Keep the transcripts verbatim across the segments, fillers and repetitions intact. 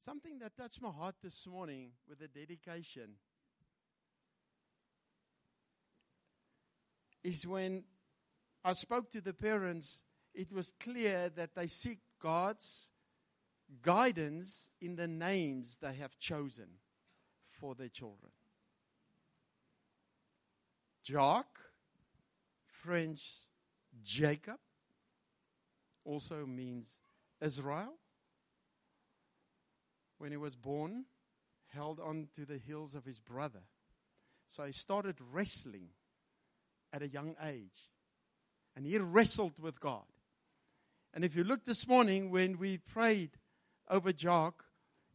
Something that touched my heart this morning with the dedication is when I spoke to the parents, it was clear that they seek God's guidance in the names they have chosen for their children. Jacques, French Jacob, also means Israel. When he was born, held on to the heels of his brother. So he started wrestling at a young age. And he wrestled with God. And if you look this morning when we prayed over Jacques,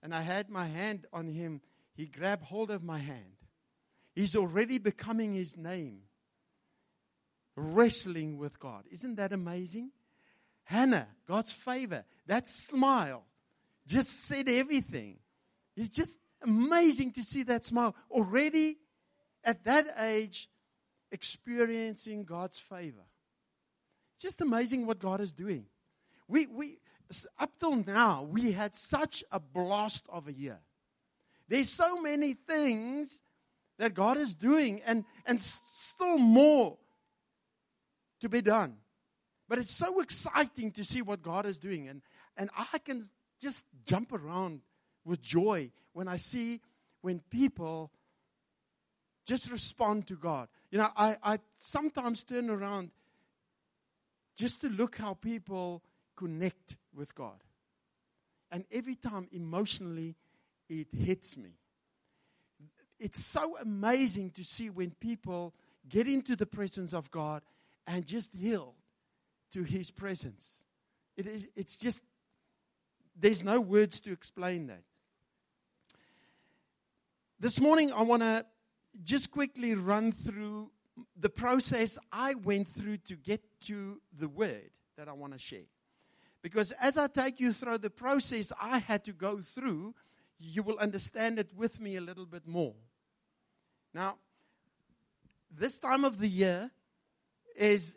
and I had my hand on him, he grabbed hold of my hand. He's already becoming his name. Wrestling with God. Isn't that amazing? Hannah, God's favor, that smile just said everything. It's just amazing to see that smile. Already at that age, experiencing God's favor. It's just amazing what God is doing. We, we up till now, we had such a blast of a year. There's so many things that God is doing and, and still more to be done. But it's so exciting to see what God is doing. And, and I can just jump around with joy when I see when people just respond to God. You know, I, I sometimes turn around just to look how people connect with God. And every time emotionally it hits me. It's so amazing to see when people get into the presence of God and just yield to His presence. It is, it's just, there's no words to explain that. This morning, I want to just quickly run through the process I went through to get to the word that I want to share. Because as I take you through the process I had to go through, you will understand it with me a little bit more. Now, this time of the year is...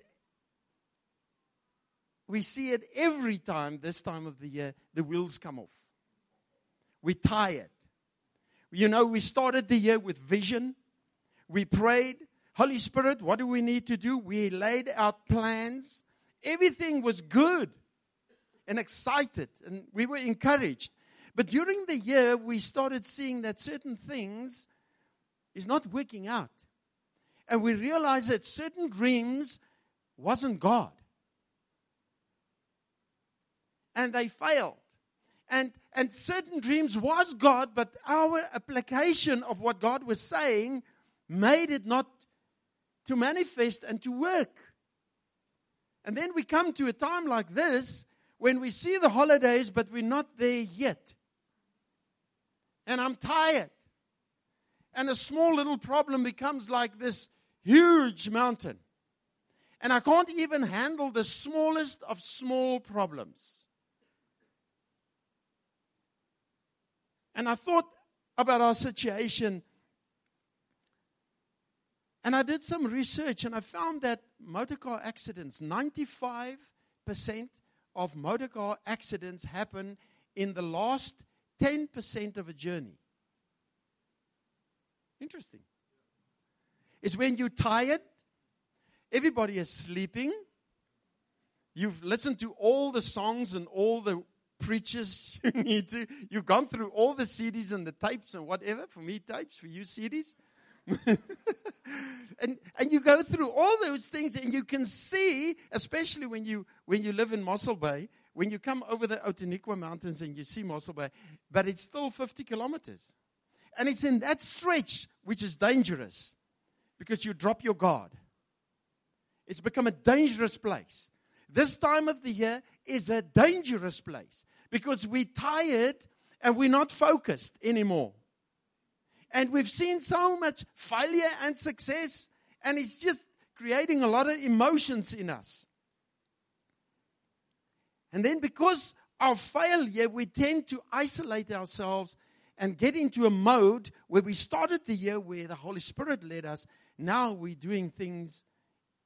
We see it every time this time of the year, the wheels come off. We're tired. You know, we started the year with vision. We prayed. Holy Spirit, what do we need to do? We laid out plans. Everything was good and excited, and we were encouraged. But during the year, we started seeing that certain things is not working out. And we realized that certain dreams wasn't God. And they failed. And and certain dreams was God, but our application of what God was saying made it not to manifest and to work. And then we come to a time like this when we see the holidays, but we're not there yet. And I'm tired. And a small little problem becomes like this huge mountain. And I can't even handle the smallest of small problems. And I thought about our situation. And I did some research and I found that motor car accidents, ninety-five percent of motor car accidents happen in the last ten percent of a journey. Interesting. It's when you're tired, everybody is sleeping, you've listened to all the songs and all the preachers you need to. You've gone through all the C Ds and the tapes and whatever. For me, tapes. For you, C Ds. and and you go through all those things and you can see, especially when you when you live in Mossel Bay, when you come over the Otaniqua Mountains and you see Mossel Bay, but it's still fifty kilometers. And it's in that stretch which is dangerous because you drop your guard. It's become a dangerous place. This time of the year is a dangerous place because we're tired and we're not focused anymore. And we've seen so much failure and success, and it's just creating a lot of emotions in us. And then because of failure, we tend to isolate ourselves and get into a mode where we started the year where the Holy Spirit led us. Now we're doing things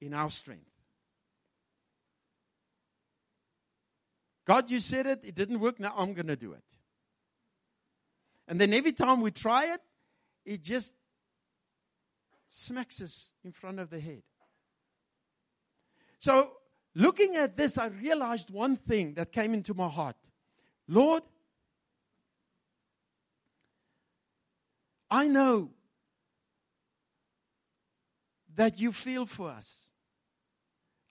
in our strength. God, you said it, it didn't work, now I'm going to do it. And then every time we try it, it just smacks us in front of the head. So, looking at this, I realized one thing that came into my heart. Lord, I know that you feel for us.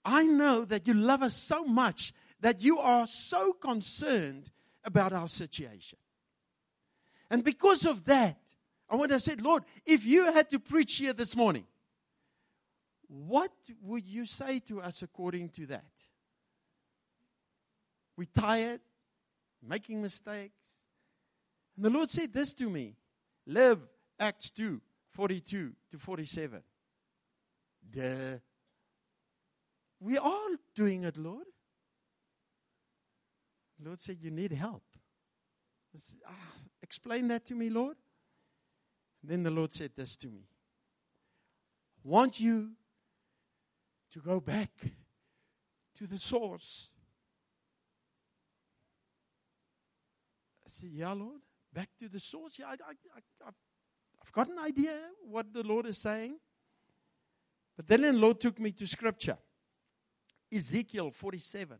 I know that you love us so much that you are so concerned about our situation. And because of that, I want to say, Lord, if you had to preach here this morning, what would you say to us according to that? We're tired, making mistakes. And the Lord said this to me. Live Acts two, forty-two to forty-seven. Duh. We are doing it, Lord. The Lord said, you need help. I said, ah, explain that to me, Lord. And then the Lord said this to me. I want you to go back to the source. I said, yeah, Lord. Back to the source. Yeah, I, I, I, I've got an idea what the Lord is saying. But then the Lord took me to Scripture. Ezekiel forty-seven.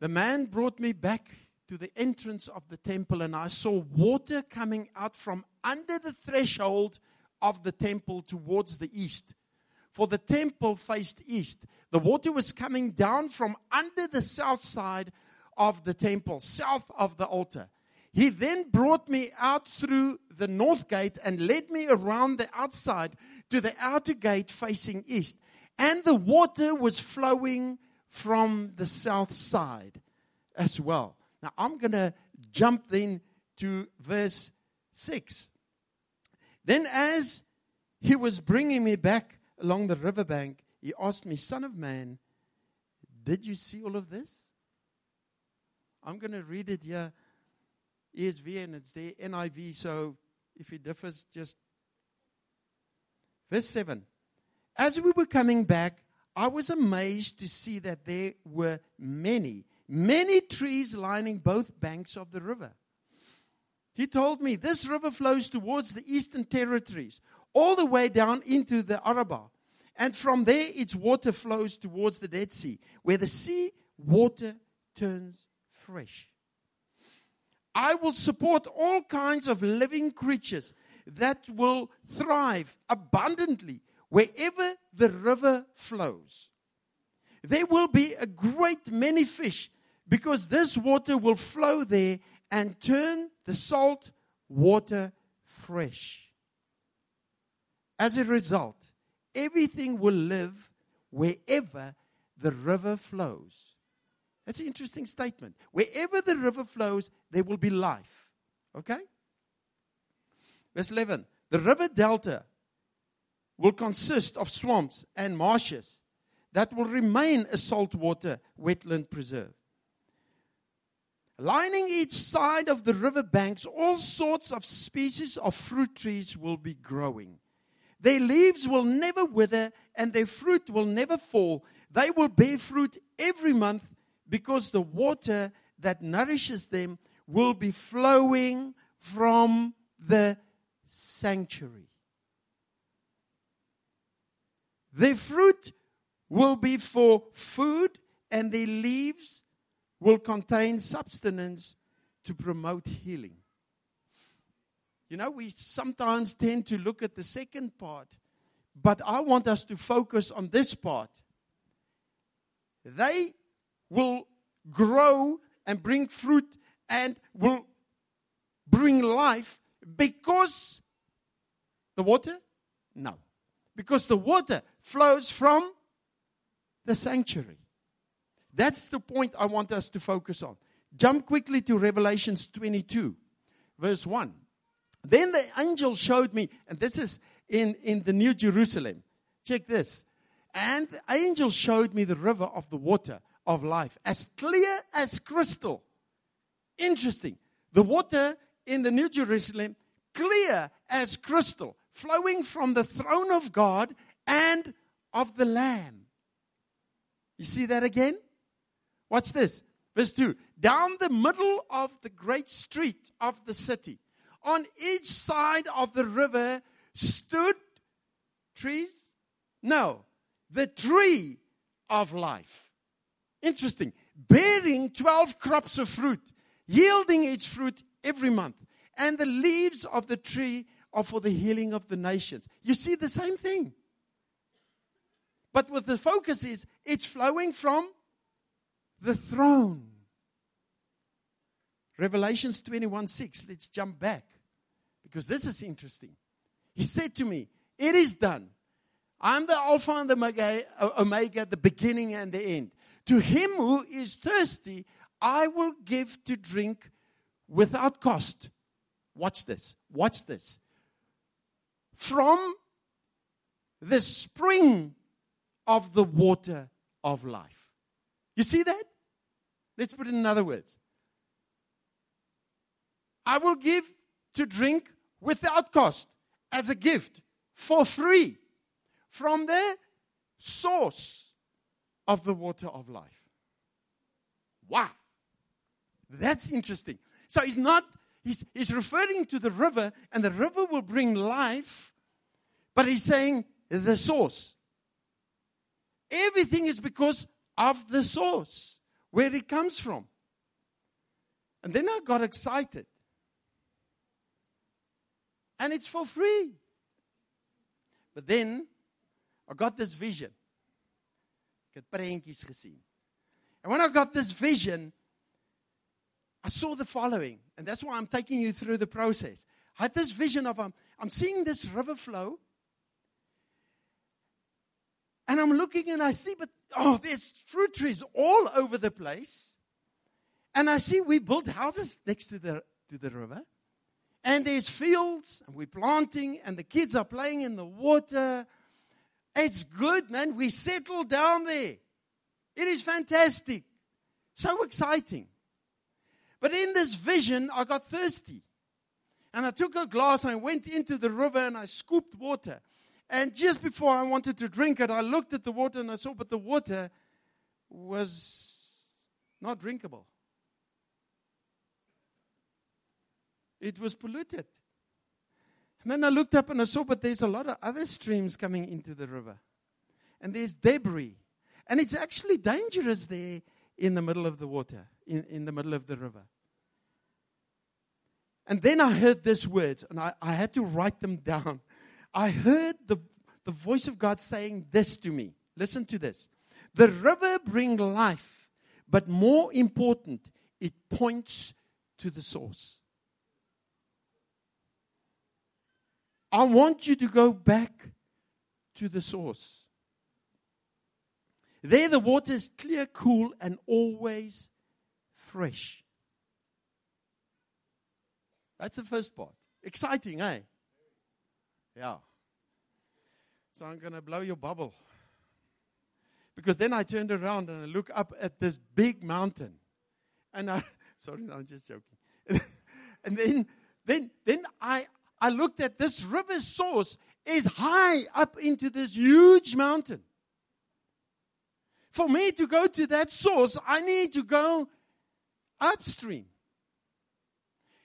The man brought me back to the entrance of the temple, and I saw water coming out from under the threshold of the temple towards the east. For the temple faced east. The water was coming down from under the south side of the temple, south of the altar. He then brought me out through the north gate and led me around the outside to the outer gate facing east. And the water was flowing from the south side as well. Now I'm going to jump then to verse six. Then as he was bringing me back along the riverbank, he asked me, Son of man, did you see all of this? I'm going to read it here, E S V, and it's there, N I V, so if it differs, just... Verse seven. As we were coming back, I was amazed to see that there were many, many trees lining both banks of the river. He told me, this river flows towards the eastern territories, all the way down into the Arabah. And from there, its water flows towards the Dead Sea, where the sea water turns fresh. I will support all kinds of living creatures that will thrive abundantly wherever the river flows. There will be a great many fish because this water will flow there and turn the salt water fresh. As a result, everything will live wherever the river flows. That's an interesting statement. Wherever the river flows, there will be life. Okay? Verse eleven. The river delta will consist of swamps and marshes that will remain a saltwater wetland preserve. Lining each side of the river banks, all sorts of species of fruit trees will be growing. Their leaves will never wither and their fruit will never fall. They will bear fruit every month, because the water that nourishes them will be flowing from the sanctuary. Their fruit will be for food, and their leaves will contain substance to promote healing. You know, we sometimes tend to look at the second part, but I want us to focus on this part. They will grow and bring fruit and will bring life because the water? No. Because the water flows from the sanctuary. That's the point I want us to focus on. Jump quickly to Revelation twenty-two, verse one. Then the angel showed me, and this is in, in the New Jerusalem. Check this. And the angel showed me the river of the water of life, as clear as crystal. Interesting. The water in the New Jerusalem, clear as crystal, flowing from the throne of God and of the Lamb. You see that again? Watch this. Verse two. Down the middle of the great street of the city, on each side of the river stood trees. No, the tree of life. Interesting. Bearing twelve crops of fruit, yielding its fruit every month. And the leaves of the tree are for the healing of the nations. You see the same thing. But what the focus is, it's flowing from the throne. Revelations twenty-one six. Let's jump back, because this is interesting. He said to me, "It is done. I'm the Alpha and the Omega, the beginning and the end. To him who is thirsty, I will give to drink without cost." Watch this. Watch this. "From the spring of the water of life." You see that? Let's put it in other words. I will give to drink without cost, as a gift, for free, from the source of the water of life. Wow. That's interesting. So he's not, he's, he's referring to the river, and the river will bring life, but he's saying the source. Everything is because of the source, where it comes from. And then I got excited. And it's for free. But then, I got this vision. Ek het prentjies gesien. And when I got this vision, I saw the following. And that's why I'm taking you through the process. I had this vision of, um, I'm seeing this river flow. And I'm looking and I see, but oh, there's fruit trees all over the place. And I see we built houses next to the, to the river. And there's fields, and we're planting, and the kids are playing in the water. It's good, man. We settle down there. It is fantastic. So exciting. But in this vision, I got thirsty. And I took a glass, and I went into the river, and I scooped water. And just before I wanted to drink it, I looked at the water, and I saw, but the water was not drinkable. It was polluted. And then I looked up and I saw, but there's a lot of other streams coming into the river. And there's debris. And it's actually dangerous there in the middle of the water, in, in the middle of the river. And then I heard these words, and I, I had to write them down. I heard the, the voice of God saying this to me. Listen to this. The river brings life, but more important, it points to the source. I want you to go back to the source. There the water is clear, cool, and always fresh. That's the first part. Exciting, eh? Yeah. So I'm going to blow your bubble. Because then I turned around and I look up at this big mountain. And I, sorry, no, I'm just joking. And then, then, then I... I looked at this river source is high up into this huge mountain. For me to go to that source, I need to go upstream.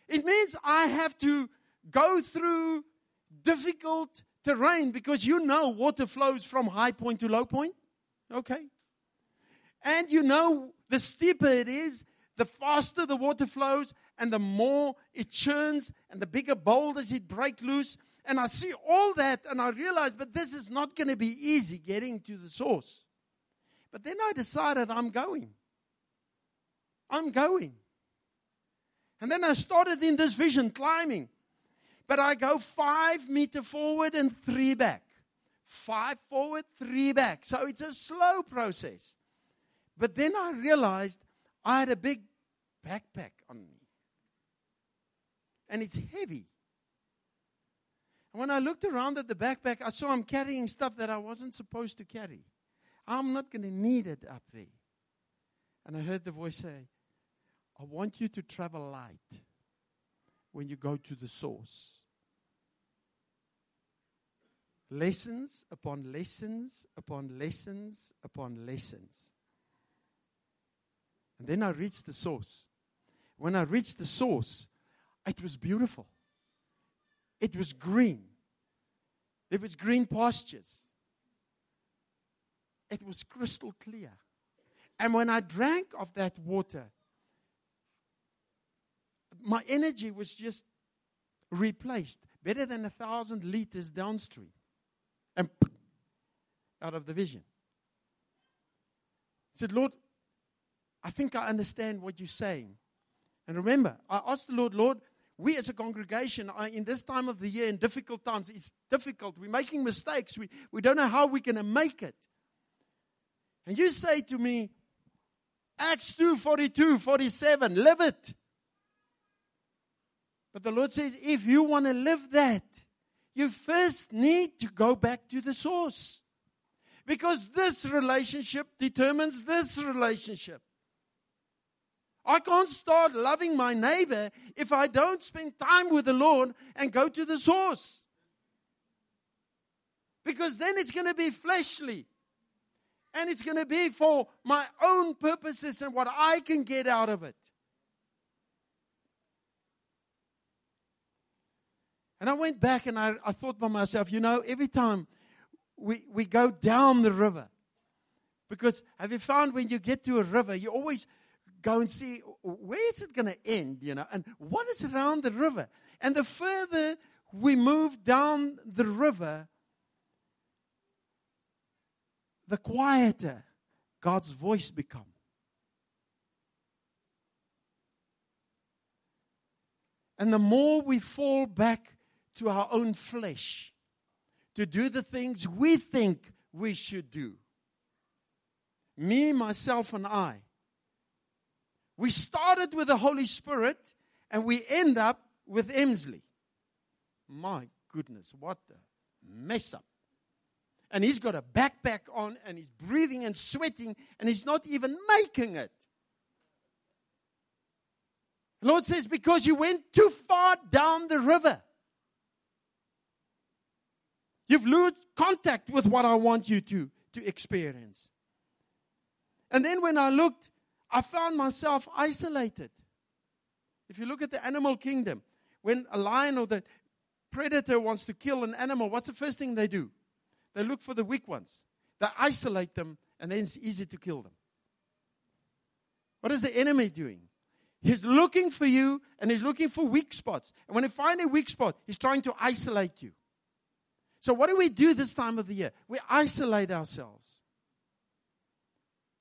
It means I have to go through difficult terrain, because you know water flows from high point to low point. Okay. And you know the steeper it is, the faster the water flows, and the more it churns, and the bigger boulders it break loose. And I see all that, and I realize, but this is not going to be easy getting to the source. But then I decided I'm going. I'm going. And then I started in this vision climbing. But I go five meter forward and three back. Five forward, three back. So it's a slow process. But then I realized I had a big backpack on me. And it's heavy. And when I looked around at the backpack, I saw I'm carrying stuff that I wasn't supposed to carry. I'm not going to need it up there. And I heard the voice say, I want you to travel light when you go to the source. Lessons upon lessons upon lessons upon lessons. And then I reached the source. When I reached the source, it was beautiful. It was green. There was green pastures. It was crystal clear. And when I drank of that water, my energy was just replaced. Better than a thousand liters downstream. And out of the vision. I said, Lord, I think I understand what you're saying. And remember, I asked the Lord, Lord, we as a congregation are in this time of the year in difficult times. It's difficult. We're making mistakes. We, we don't know how we're going to make it. And you say to me, Acts two forty-two, forty-seven, live it. But the Lord says, if you want to live that, you first need to go back to the source. Because this relationship determines this relationship. I can't start loving my neighbor if I don't spend time with the Lord and go to the source. Because then it's going to be fleshly. And it's going to be for my own purposes and what I can get out of it. And I went back and I, I thought by myself, you know, every time we, we go down the river. Because have you found when you get to a river, you always go and see, where is it going to end, you know, and what is around the river? And the further we move down the river, the quieter God's voice becomes. And the more we fall back to our own flesh, to do the things we think we should do. Me, myself, and I. We started with the Holy Spirit, and we end up with Emslie. My goodness, what a mess up. And he's got a backpack on, and he's breathing and sweating, and he's not even making it. The Lord says, because you went too far down the river. You've lost contact with what I want you to, to experience. And then when I looked, I found myself isolated. If you look at the animal kingdom, when a lion or the predator wants to kill an animal, what's the first thing they do? They look for the weak ones. They isolate them, and then it's easy to kill them. What is the enemy doing? He's looking for you, and he's looking for weak spots. And when he finds a weak spot, he's trying to isolate you. So what do we do this time of the year? We isolate ourselves.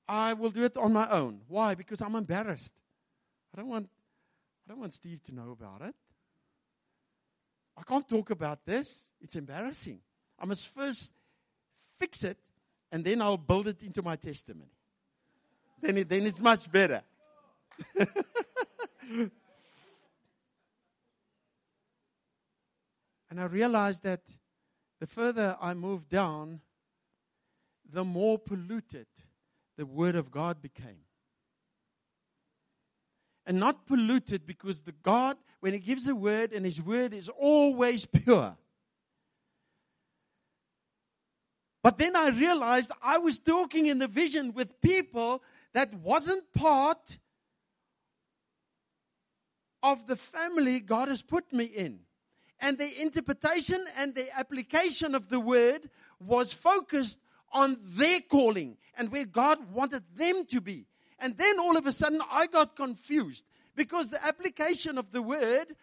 I will do it on my own. Why? Because I'm embarrassed. I don't want, I don't want Steve to know about it. I can't talk about this. It's embarrassing. I must first fix it, and then I'll build it into my testimony. Then, it, then it's much better. And I realized that the further I moved down, the more polluted the Word of God became. And not polluted because the God, when He gives a word, and His word is always pure. But then I realized I was talking in the vision with people that wasn't part of the family God has put me in. And the interpretation and the application of the word was focused on their calling and where God wanted them to be. And then all of a sudden I got confused because the application of the word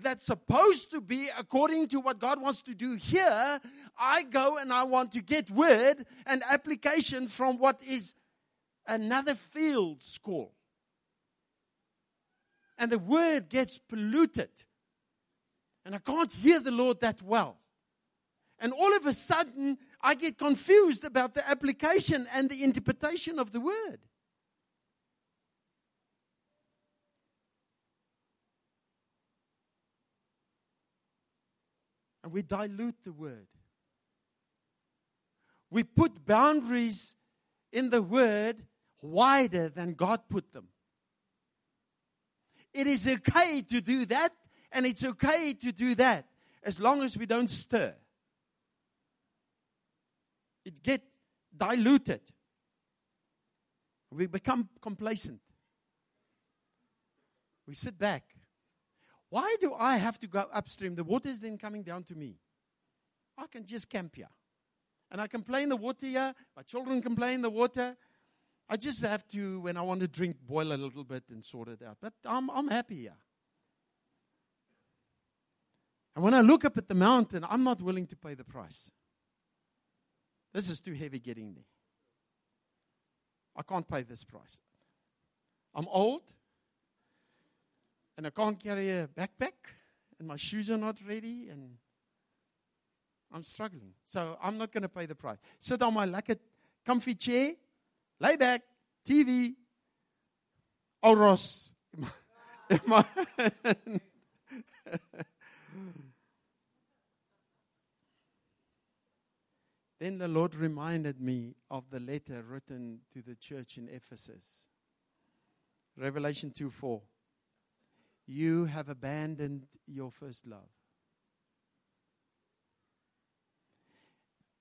that's supposed to be according to what God wants to do here, I go and I want to get word and application from what is another field's call. And the word gets polluted. And I can't hear the Lord that well. And all of a sudden, I get confused about the application and the interpretation of the word. And we dilute the word. We put boundaries in the word wider than God put them. It is okay to do that, and it's okay to do that, as long as we don't stir. It gets diluted. We become complacent. We sit back. Why do I have to go upstream? The water is then coming down to me. I can just camp here. And I can play in the water here. My children can play in the water. I just have to, when I want to drink, boil a little bit and sort it out. But I'm I'm happy here. And when I look up at the mountain, I'm not willing to pay the price. This is too heavy getting there. I can't pay this price. I'm old, and I can't carry a backpack, and my shoes are not ready, and I'm struggling. So I'm not going to pay the price. Sit on my lacquered comfy chair, lay back, T V, Oros. Wow. Then the Lord reminded me of the letter written to the church in Ephesus. Revelation two four. You have abandoned your first love.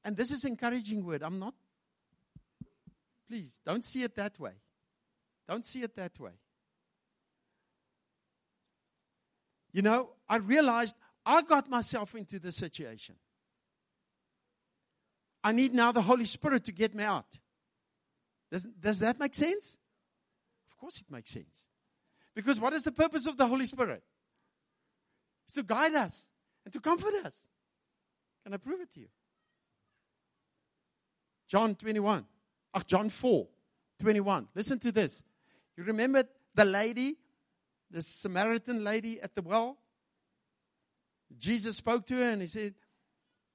And this is an encouraging word. I'm not. Please, don't see it that way. Don't see it that way. You know, I realized I got myself into this situation. I need now the Holy Spirit to get me out. Does, does that make sense? Of course it makes sense. Because what is the purpose of the Holy Spirit? It's to guide us and to comfort us. Can I prove it to you? John twenty-one. Oh, John four, twenty-one. Listen to this. You remember the lady, the Samaritan lady at the well? Jesus spoke to her and he said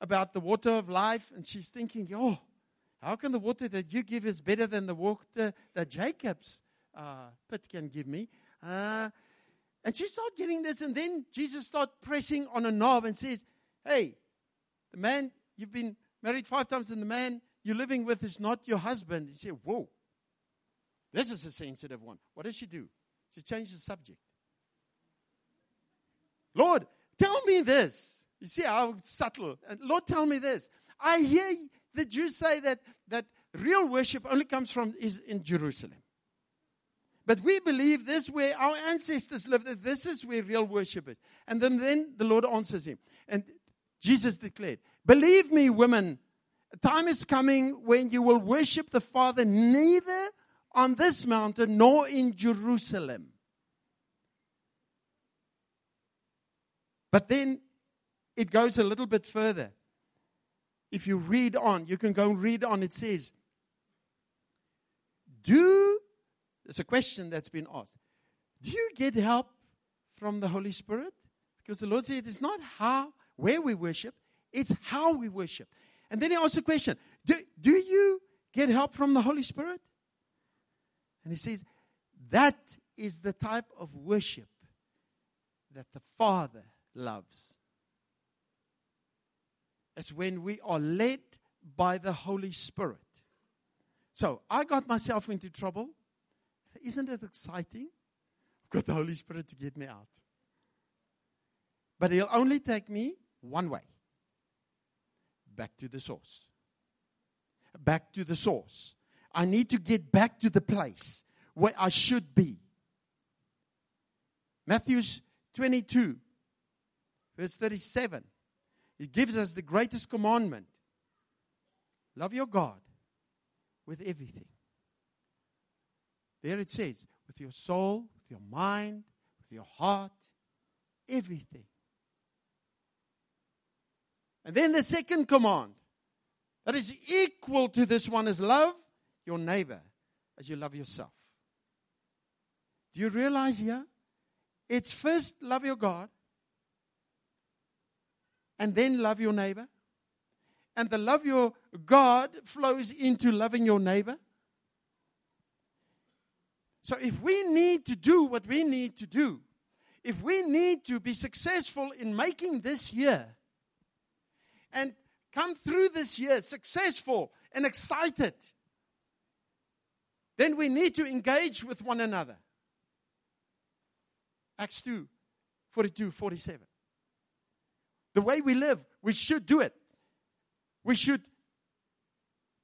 about the water of life. And she's thinking, oh, how can the water that you give is better than the water that Jacob's uh, pit can give me? Uh, and she started getting this. And then Jesus started pressing on a knob and says, hey, the man, you've been married five times and the man you're living with is not your husband. You say, whoa, this is a sensitive one. What does she do? She changes the subject. Lord, tell me this. You see how subtle. And Lord, tell me this. I hear the Jews say that, that real worship only comes from is in Jerusalem. But we believe this where our ancestors lived, that this is where real worship is. And then, then the Lord answers him. And Jesus declared, believe me, women, a time is coming when you will worship the Father neither on this mountain nor in Jerusalem. But then it goes a little bit further. If you read on, you can go and read on. It says, do, there's a question that's been asked. Do you get help from the Holy Spirit? Because the Lord said it's not how, where we worship, it's how we worship. And then he asked the question, do, do you get help from the Holy Spirit? And he says, that is the type of worship that the Father loves. It's when we are led by the Holy Spirit. So I got myself into trouble. Isn't it exciting? I've got the Holy Spirit to get me out. But he'll only take me one way. Back to the source. Back to the source. I need to get back to the place where I should be. Matthew twenty-two, verse thirty-seven. It gives us the greatest commandment. Love your God with everything. There it says, with your soul, with your mind, with your heart, everything. And then the second command that is equal to this one is love your neighbor as you love yourself. Do you realize here? It's first love your God and then love your neighbor. And the love your God flows into loving your neighbor. So if we need to do what we need to do, if we need to be successful in making this year, and come through this year successful and excited, then we need to engage with one another. Acts two, forty-two, forty-seven. The way we live, we should do it. We should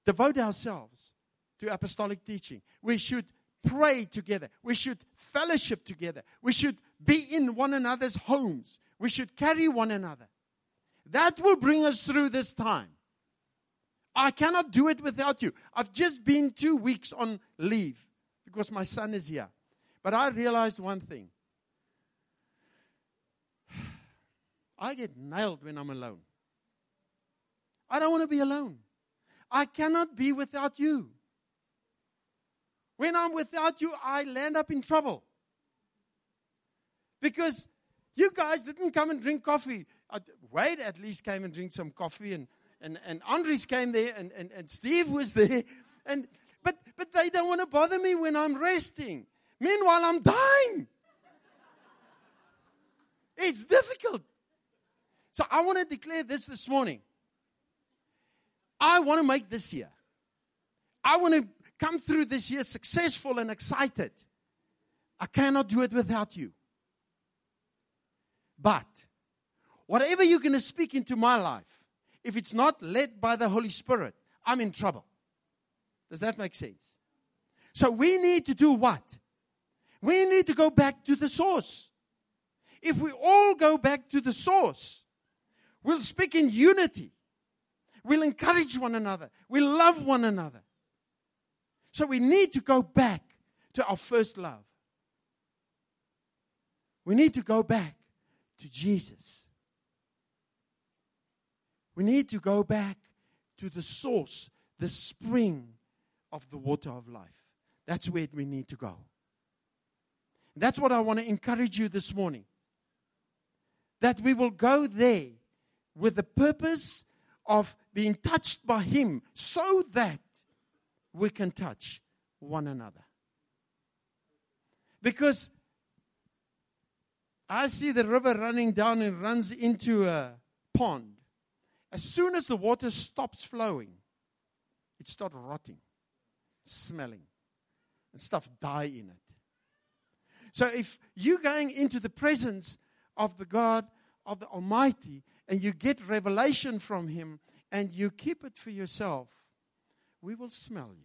devote ourselves to apostolic teaching. We should pray together. We should fellowship together. We should be in one another's homes. We should carry one another. That will bring us through this time. I cannot do it without you. I've just been two weeks on leave because my son is here. But I realized one thing. I get nailed when I'm alone. I don't want to be alone. I cannot be without you. When I'm without you, I land up in trouble. Because you guys didn't come and drink coffee. Wade at least came and drank some coffee, and, and, and Andres came there, and, and, and Steve was there. And but but they don't want to bother me when I'm resting. Meanwhile, I'm dying. It's difficult. So I want to declare this this morning. I want to make this year. I want to come through this year successful and excited. I cannot do it without you. But whatever you're going to speak into my life, if it's not led by the Holy Spirit, I'm in trouble. Does that make sense? So we need to do what? We need to go back to the source. If we all go back to the source, we'll speak in unity. We'll encourage one another. We'll love one another. So we need to go back to our first love. We need to go back to Jesus. We need to go back to the source, the spring of the water of life. That's where we need to go. And that's what I want to encourage you this morning. That we will go there with the purpose of being touched by Him so that we can touch one another. Because I see the river running down and runs into a pond. As soon as the water stops flowing, it starts rotting, smelling, and stuff die in it. So if you're going into the presence of the God, of the Almighty, and you get revelation from Him, and you keep it for yourself, we will smell you.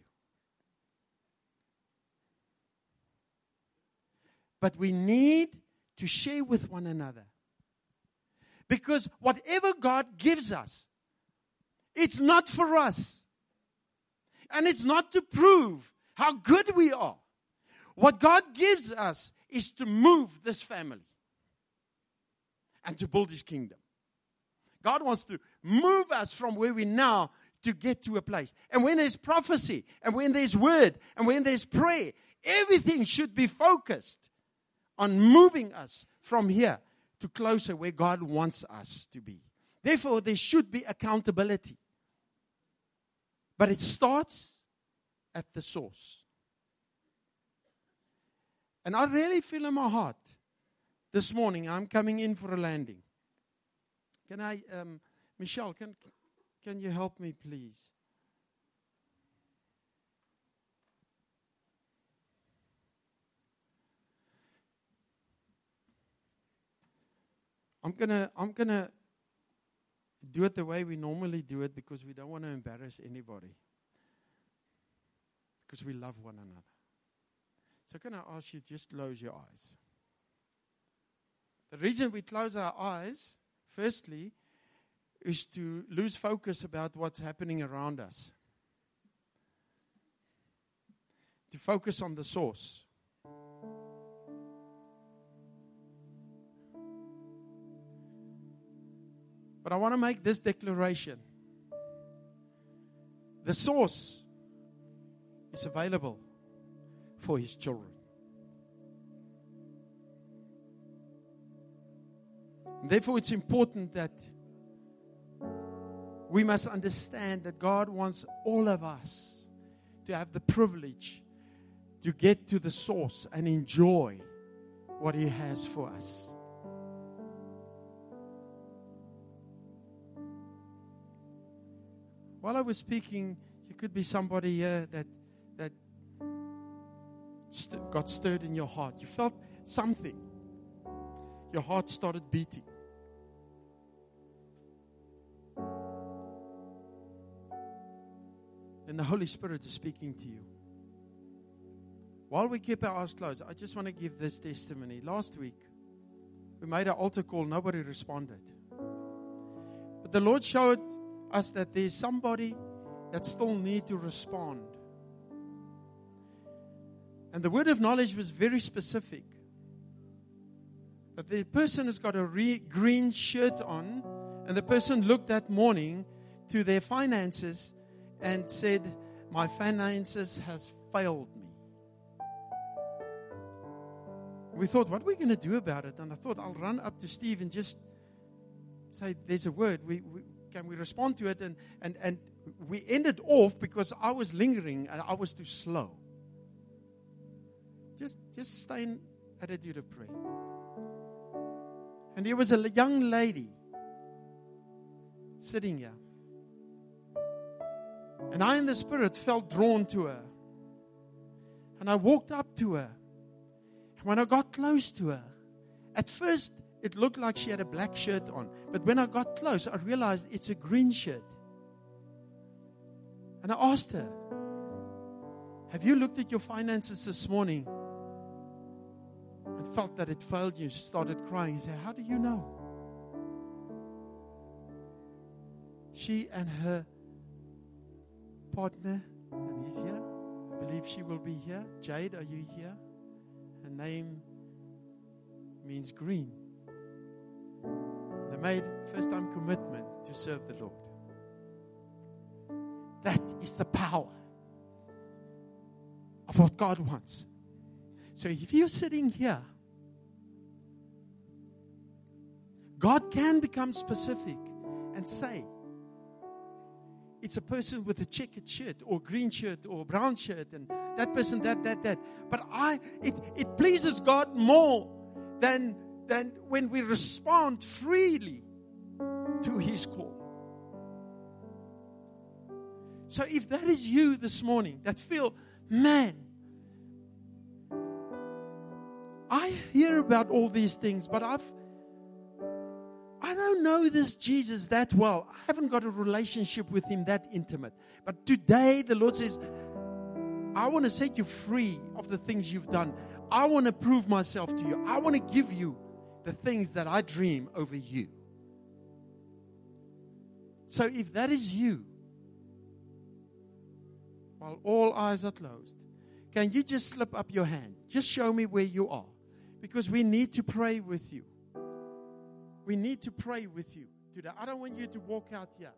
But we need to share with one another. Because whatever God gives us, it's not for us. And it's not to prove how good we are. What God gives us is to move this family and to build His kingdom. God wants to move us from where we now to get to a place. And when there's prophecy, and when there's word, and when there's prayer, everything should be focused on moving us from here to closer where God wants us to be. Therefore, there should be accountability. But it starts at the source. And I really feel in my heart, this morning, I'm coming in for a landing. Can I, um, Michelle, can can you help me, please? I'm gonna, I'm gonna do it the way we normally do it because we don't want to embarrass anybody. Because we love one another. So can I ask you just close your eyes? The reason we close our eyes, firstly, is to lose focus about what's happening around us. To focus on the source. But I want to make this declaration. The source is available for His children. And therefore, it's important that we must understand that God wants all of us to have the privilege to get to the source and enjoy what He has for us. While I was speaking, there could be somebody here that that st- got stirred in your heart. You felt something. Your heart started beating. And the Holy Spirit is speaking to you. While we keep our eyes closed, I just want to give this testimony. Last week, we made an altar call. Nobody responded. But the Lord showed us that there's somebody that still needs to respond. And the word of knowledge was very specific. That the person has got a re- green shirt on, and the person looked that morning to their finances and said, my finances has failed me. We thought, what are we going to do about it? And I thought, I'll run up to Steve and just say, there's a word. We, we, can we respond to it? And, and, and we ended off because I was lingering and I was too slow. Just, just stay in attitude of prayer. And there was a young lady sitting here. And I in the spirit felt drawn to her. And I walked up to her. And when I got close to her, at first it looked like she had a black shirt on. But when I got close, I realized it's a green shirt. And I asked her, have you looked at your finances this morning and felt that it failed you? Started crying. He said, how do you know? She and her partner, and he's here. I believe she will be here. Jade, are you here? Her name means green. They made first-time commitment to serve the Lord. That is the power of what God wants. So if you're sitting here, God can become specific and say, it's a person with a checkered shirt or green shirt or brown shirt and that person, that, that, that. But I, it, it pleases God more than, than when we respond freely to His call. So if that is you this morning that feel, man, I hear about all these things, but I've I don't know this Jesus that well. I haven't got a relationship with Him that intimate. But today the Lord says, I want to set you free of the things you've done. I want to prove myself to you. I want to give you the things that I dream over you. So if that is you, while all eyes are closed, can you just slip up your hand? Just show me where you are. Because we need to pray with you. We need to pray with you today. I don't want you to walk out here.